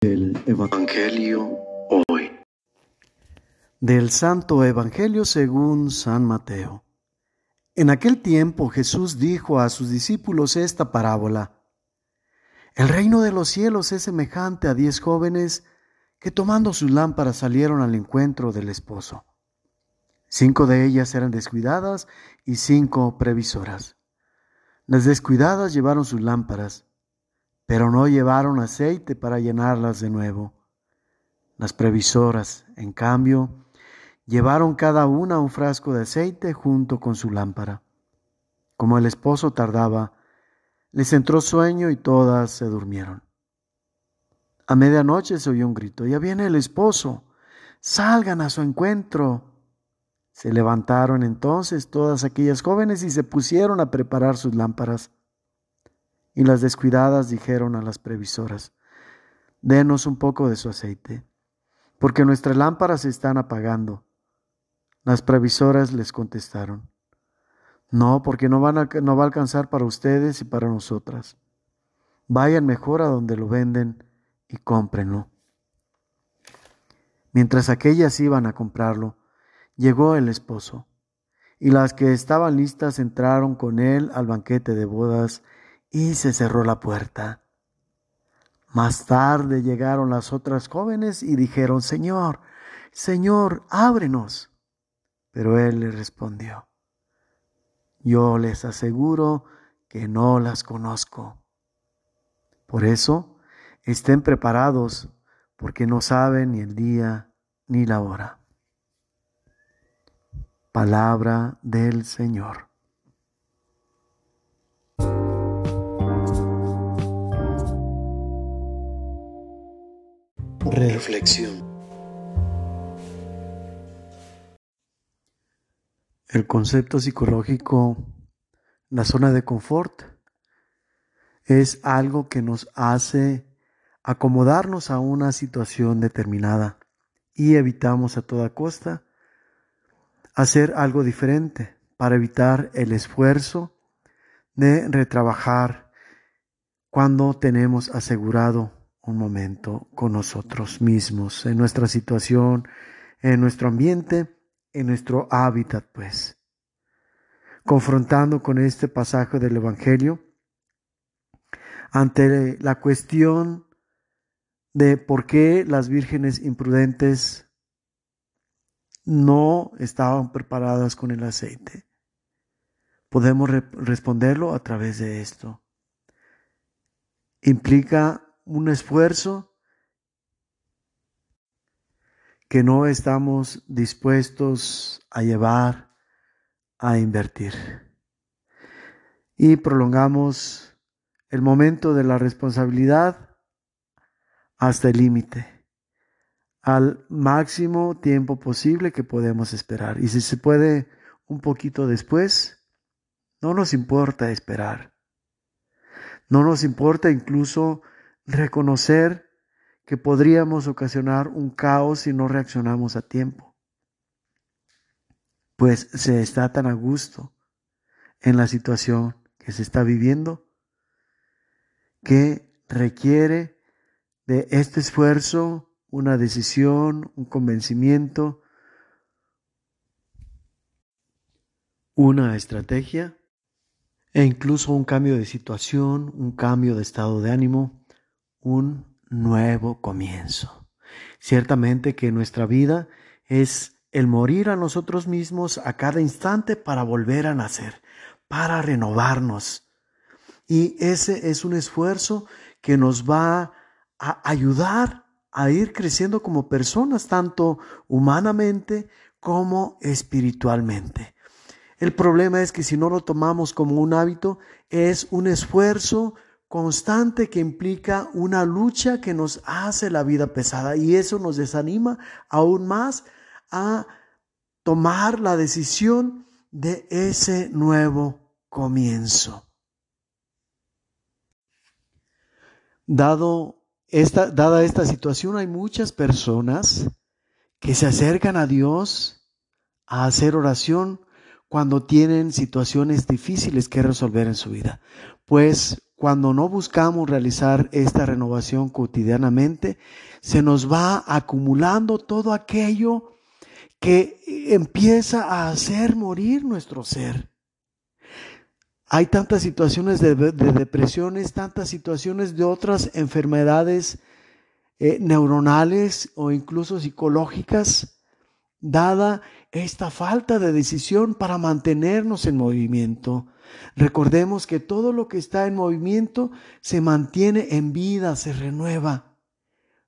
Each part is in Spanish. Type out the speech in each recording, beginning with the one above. El Evangelio hoy. Del Santo Evangelio según San Mateo. En aquel tiempo Jesús dijo a sus discípulos esta parábola: El reino de los cielos es semejante a 10 jóvenes que tomando sus lámparas salieron al encuentro del esposo. 5 de ellas eran descuidadas y 5 previsoras. Las descuidadas llevaron sus lámparas, pero no llevaron aceite para llenarlas de nuevo. Las previsoras, en cambio, llevaron cada una un frasco de aceite junto con su lámpara. Como el esposo tardaba, les entró sueño y todas se durmieron. A medianoche se oyó un grito: Ya viene el esposo, salgan a su encuentro. Se levantaron entonces todas aquellas jóvenes y se pusieron a preparar sus lámparas. Y las descuidadas dijeron a las previsoras: Denos un poco de su aceite, porque nuestras lámparas se están apagando. Las previsoras les contestaron: No, porque no va a alcanzar para ustedes y para nosotras. Vayan mejor a donde lo venden y cómprenlo. Mientras aquellas iban a comprarlo, llegó el esposo, y las que estaban listas entraron con él al banquete de bodas, y se cerró la puerta. Más tarde llegaron las otras jóvenes y dijeron: Señor, Señor, ábrenos. Pero él les respondió: Yo les aseguro que no las conozco. Por eso, estén preparados, porque no saben ni el día ni la hora. Palabra del Señor. Reflexión. El concepto psicológico, la zona de confort, es algo que nos hace acomodarnos a una situación determinada y evitamos a toda costa hacer algo diferente para evitar el esfuerzo de retrabajar cuando tenemos asegurado un momento con nosotros mismos, en nuestra situación, en nuestro ambiente, en nuestro hábitat, pues. Confrontando con este pasaje del Evangelio, ante la cuestión de por qué las vírgenes imprudentes no estaban preparadas con el aceite, podemos responderlo a través de esto. Implica un esfuerzo que no estamos dispuestos a llevar, a invertir. Y prolongamos el momento de la responsabilidad hasta el límite, al máximo tiempo posible que podemos esperar. Y si se puede un poquito después, no nos importa esperar. No nos importa incluso reconocer que podríamos ocasionar un caos si no reaccionamos a tiempo, pues se está tan a gusto en la situación que se está viviendo que requiere de este esfuerzo, una decisión, un convencimiento, una estrategia e incluso un cambio de situación, un cambio de estado de ánimo, un nuevo comienzo. Ciertamente que nuestra vida es el morir a nosotros mismos a cada instante para volver a nacer, para renovarnos. Y ese es un esfuerzo que nos va a ayudar a ir creciendo como personas, tanto humanamente como espiritualmente. El problema es que si no lo tomamos como un hábito, es un esfuerzo constante que implica una lucha que nos hace la vida pesada, y eso nos desanima aún más a tomar la decisión de ese nuevo comienzo. Dada esta situación, hay muchas personas que se acercan a Dios a hacer oración cuando tienen situaciones difíciles que resolver en su vida, pues cuando no buscamos realizar esta renovación cotidianamente, se nos va acumulando todo aquello que empieza a hacer morir nuestro ser. Hay tantas situaciones de depresiones, tantas situaciones de otras enfermedades neuronales o incluso psicológicas, dada esta falta de decisión para mantenernos en movimiento. Recordemos que todo lo que está en movimiento se mantiene en vida, se renueva.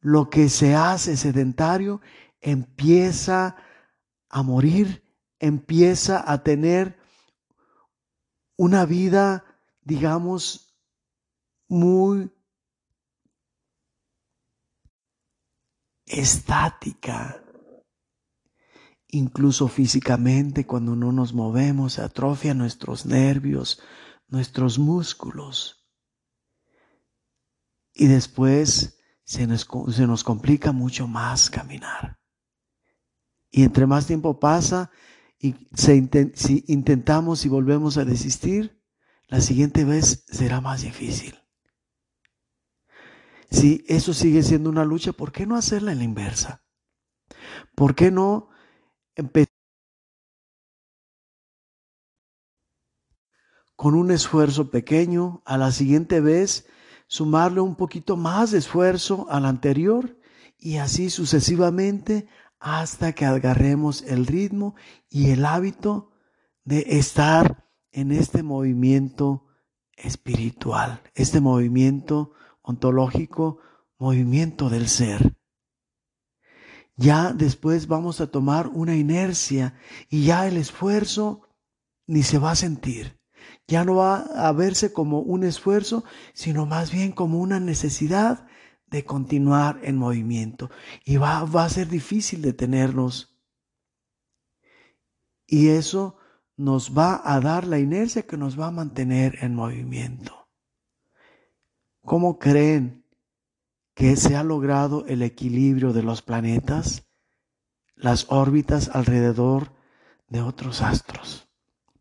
Lo que se hace sedentario empieza a morir, empieza a tener una vida, digamos, muy estática. Incluso físicamente, cuando no nos movemos, se atrofian nuestros nervios, nuestros músculos. Y después se nos complica mucho más caminar. Y entre más tiempo pasa, y si intentamos y volvemos a desistir, la siguiente vez será más difícil. Si eso sigue siendo una lucha, ¿por qué no hacerla en la inversa? ¿Por qué no empezar con un esfuerzo pequeño, a la siguiente vez sumarle un poquito más de esfuerzo al anterior y así sucesivamente hasta que agarremos el ritmo y el hábito de estar en este movimiento espiritual, este movimiento ontológico, movimiento del ser? Ya después vamos a tomar una inercia y ya el esfuerzo ni se va a sentir. Ya no va a verse como un esfuerzo, sino más bien como una necesidad de continuar en movimiento. Y va a ser difícil detenernos. Y eso nos va a dar la inercia que nos va a mantener en movimiento. ¿Cómo creen que se ha logrado el equilibrio de los planetas, las órbitas alrededor de otros astros?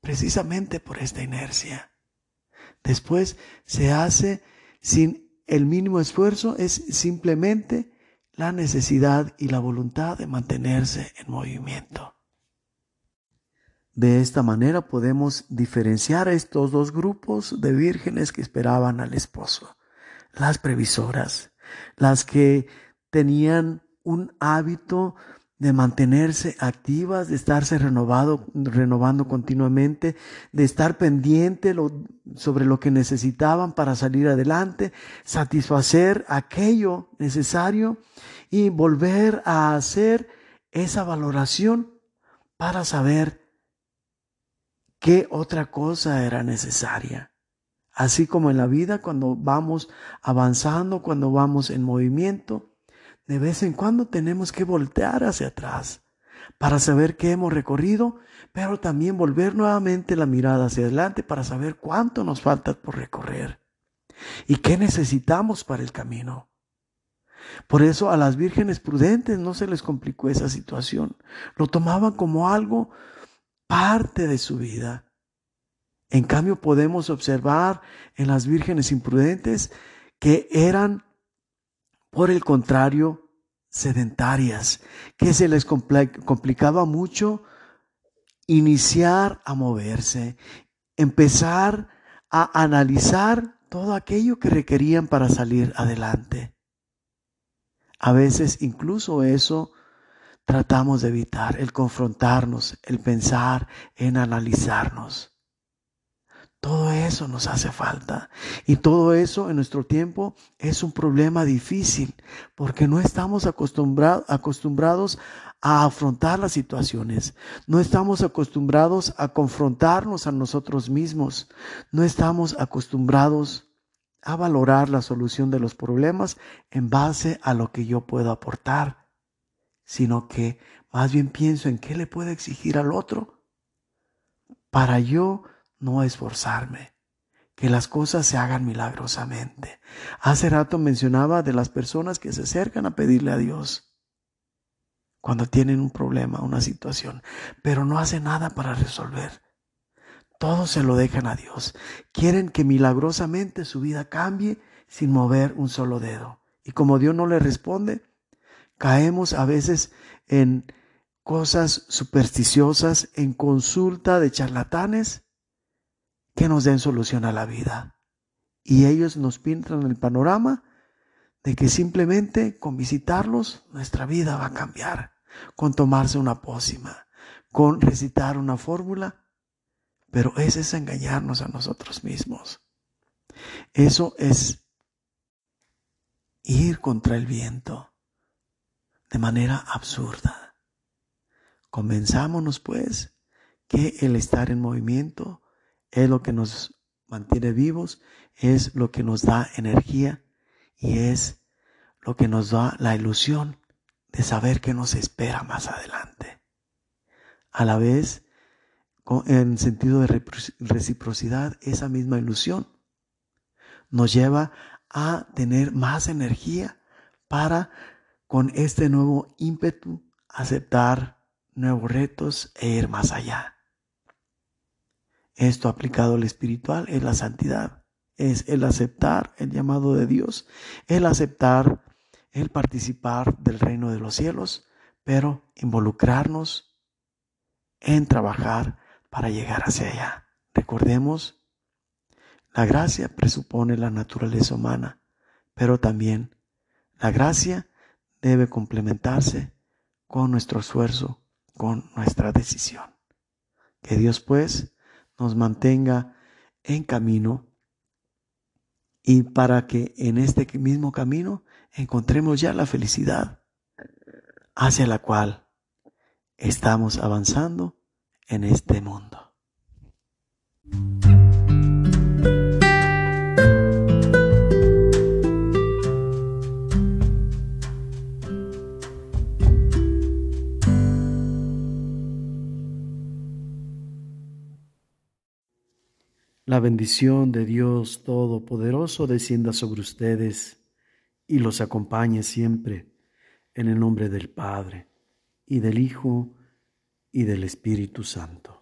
Precisamente por esta inercia. Después se hace sin el mínimo esfuerzo, es simplemente la necesidad y la voluntad de mantenerse en movimiento. De esta manera podemos diferenciar estos dos grupos de vírgenes que esperaban al esposo: las previsoras, las que tenían un hábito de mantenerse activas, de estarse renovando continuamente, de estar pendiente sobre lo que necesitaban para salir adelante, satisfacer aquello necesario y volver a hacer esa valoración para saber qué otra cosa era necesaria. Así como en la vida, cuando vamos avanzando, cuando vamos en movimiento, de vez en cuando tenemos que voltear hacia atrás para saber qué hemos recorrido, pero también volver nuevamente la mirada hacia adelante para saber cuánto nos falta por recorrer y qué necesitamos para el camino. Por eso a las vírgenes prudentes no se les complicó esa situación. Lo tomaban como algo parte de su vida. En cambio, podemos observar en las vírgenes imprudentes que eran, por el contrario, sedentarias, que se les complicaba mucho iniciar a moverse, empezar a analizar todo aquello que requerían para salir adelante. A veces incluso eso tratamos de evitar, el confrontarnos, el pensar en analizarnos. Todo eso nos hace falta y todo eso en nuestro tiempo es un problema difícil porque no estamos acostumbrados a afrontar las situaciones, no estamos acostumbrados a confrontarnos a nosotros mismos, no estamos acostumbrados a valorar la solución de los problemas en base a lo que yo puedo aportar, sino que más bien pienso en qué le puedo exigir al otro para yo no esforzarme, que las cosas se hagan milagrosamente. Hace rato mencionaba de las personas que se acercan a pedirle a Dios cuando tienen un problema, una situación, pero no hacen nada para resolver. Todo se lo dejan a Dios. Quieren que milagrosamente su vida cambie sin mover un solo dedo. Y como Dios no le responde, caemos a veces en cosas supersticiosas, en consulta de charlatanes que nos den solución a la vida. Y ellos nos pintan el panorama de que simplemente con visitarlos nuestra vida va a cambiar, con tomarse una pócima, con recitar una fórmula, pero ese es engañarnos a nosotros mismos. Eso es ir contra el viento de manera absurda. Convenzámonos pues que el estar en movimiento es lo que nos mantiene vivos, es lo que nos da energía y es lo que nos da la ilusión de saber qué nos espera más adelante. A la vez, en sentido de reciprocidad, esa misma ilusión nos lleva a tener más energía para, con este nuevo ímpetu, aceptar nuevos retos e ir más allá. Esto aplicado al espiritual es la santidad, es el aceptar el llamado de Dios, el aceptar, el participar del reino de los cielos, pero involucrarnos en trabajar para llegar hacia allá. Recordemos, la gracia presupone la naturaleza humana, pero también la gracia debe complementarse con nuestro esfuerzo, con nuestra decisión. Que Dios pues nos mantenga en camino y para que en este mismo camino encontremos ya la felicidad hacia la cual estamos avanzando en este mundo. La bendición de Dios Todopoderoso descienda sobre ustedes y los acompañe siempre, en el nombre del Padre, y del Hijo, y del Espíritu Santo.